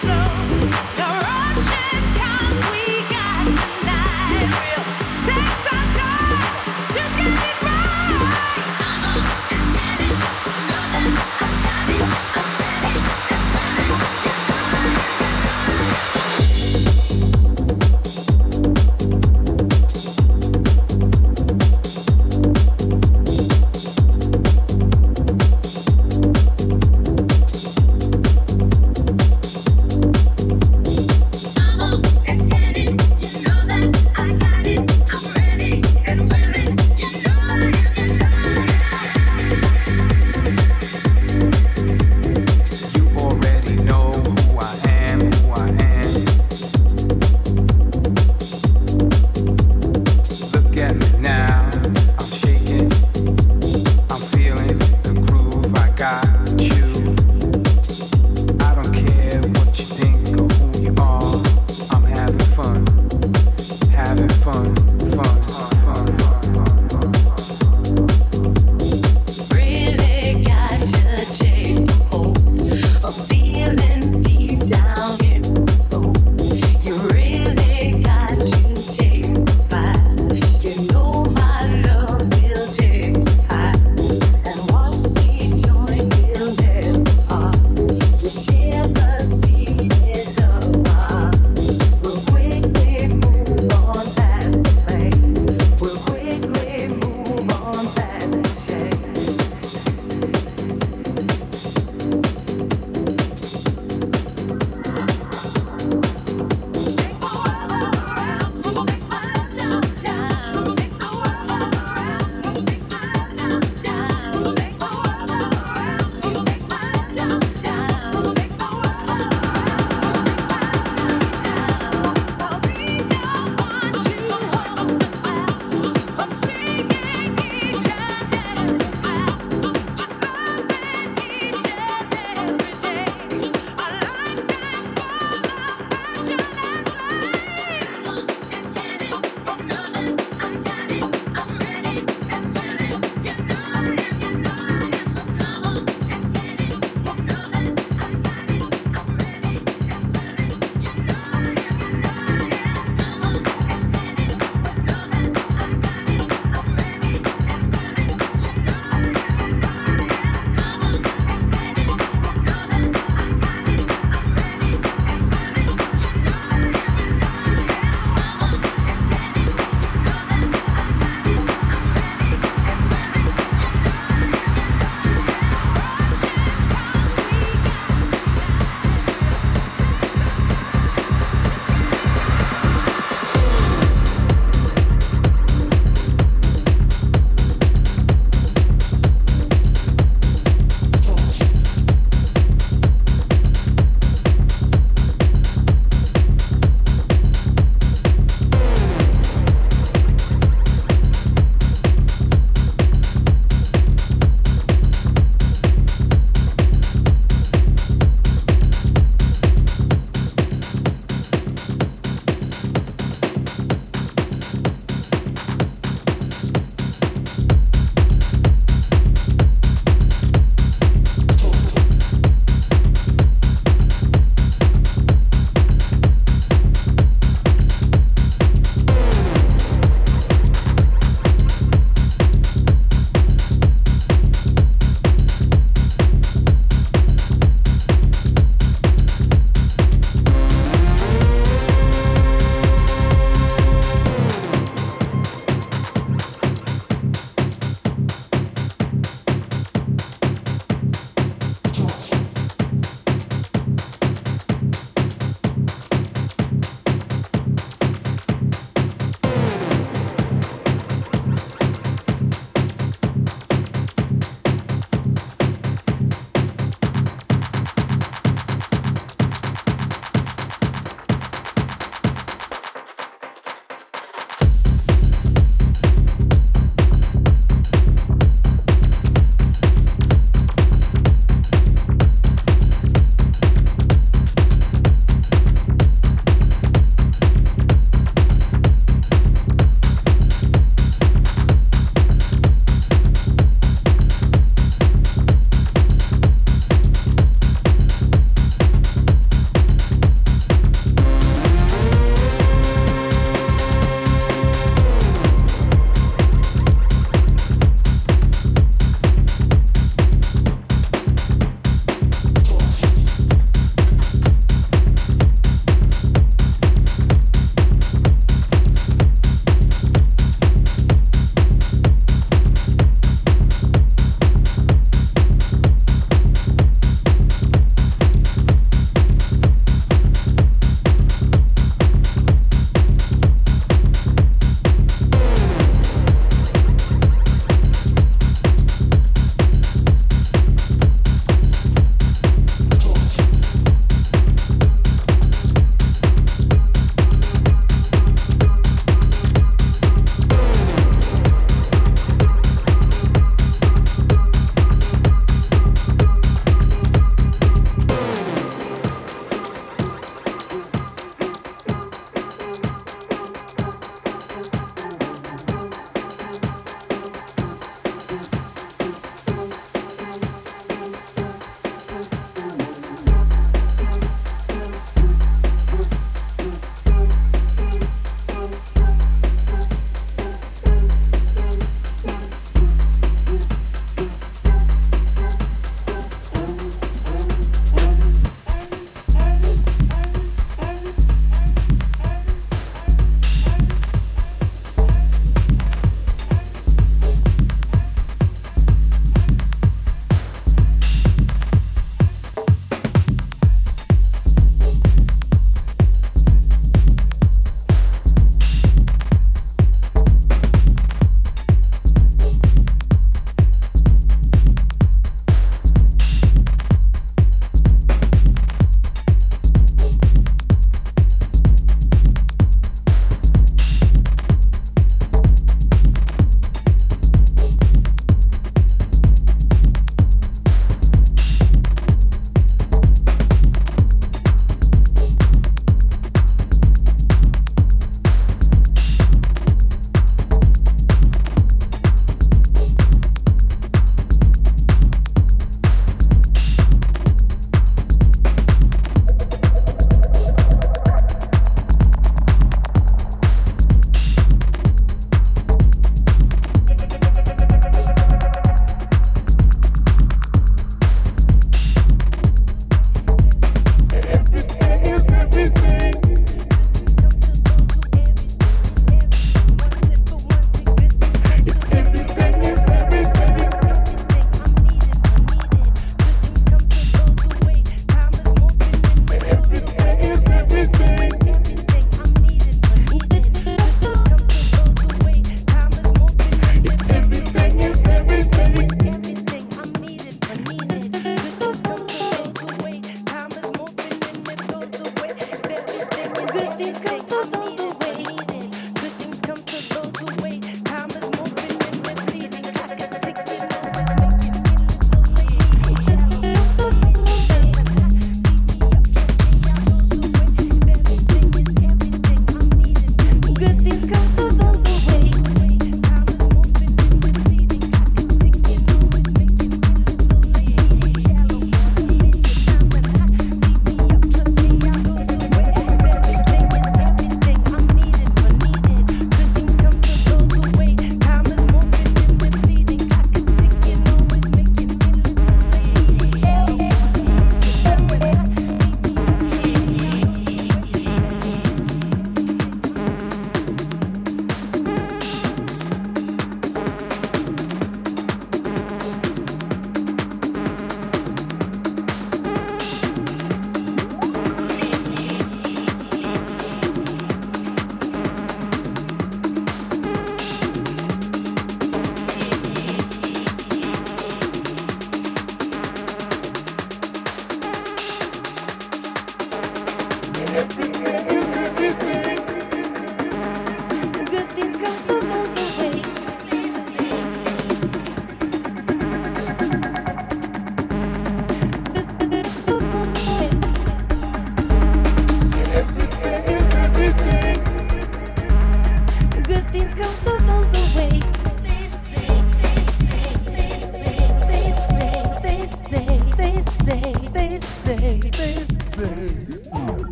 So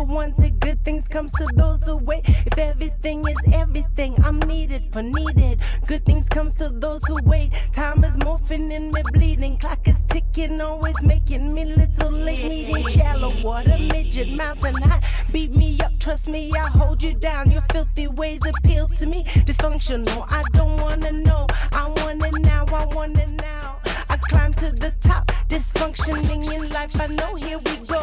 Wanted good things comes to those who wait. If everything is everything, I'm needed for needed. Good things comes to those who wait. Time is morphing and me bleeding. Clock is ticking, always making me little late. Needing shallow water, midget, mountain high. Beat me up, trust me, I hold you down. Your filthy ways appeal to me. Dysfunctional, I don't wanna know. I want it now, I want it now. I climb to the top. Dysfunctioning in life, I know, here we go.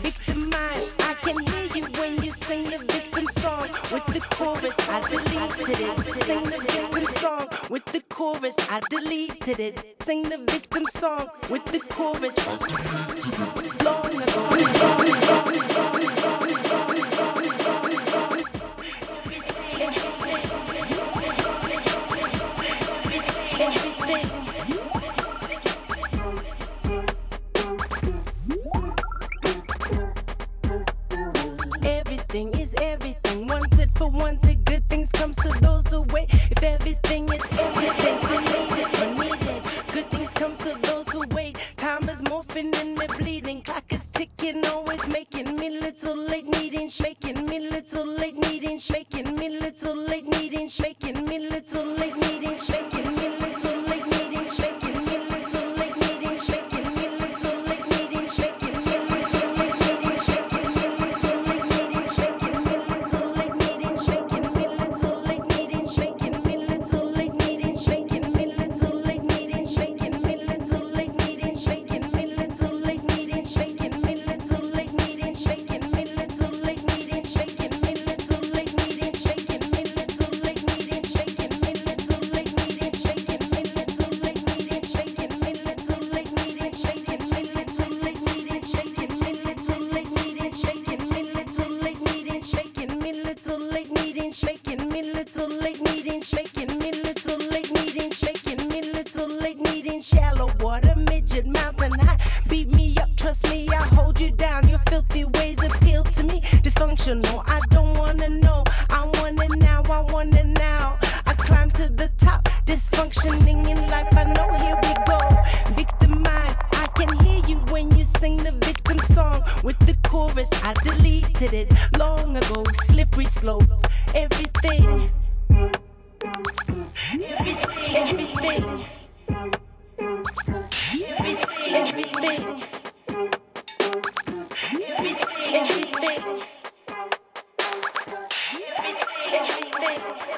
Victimized, I can hear you when you sing the victim song. With the chorus, I deleted it. Sing the victim song. With the chorus, I deleted it. Sing the victim song. With the chorus, long ago. Wanted good things comes to those who wait. If everything is everything, I need it. Good things comes to those who wait. Time is morphing and they're bleeding. Clock is ticking, always making me little late. Needing shaking, me little late. Needing shaking, me little late. Needing shaking, me little late. Needing shaking, me little late. Needing shaking, me little late. Needing shaking, me little late. Needing shaking, me little late. Needing shaking, me little late. Needing shaking, me little late. Everything.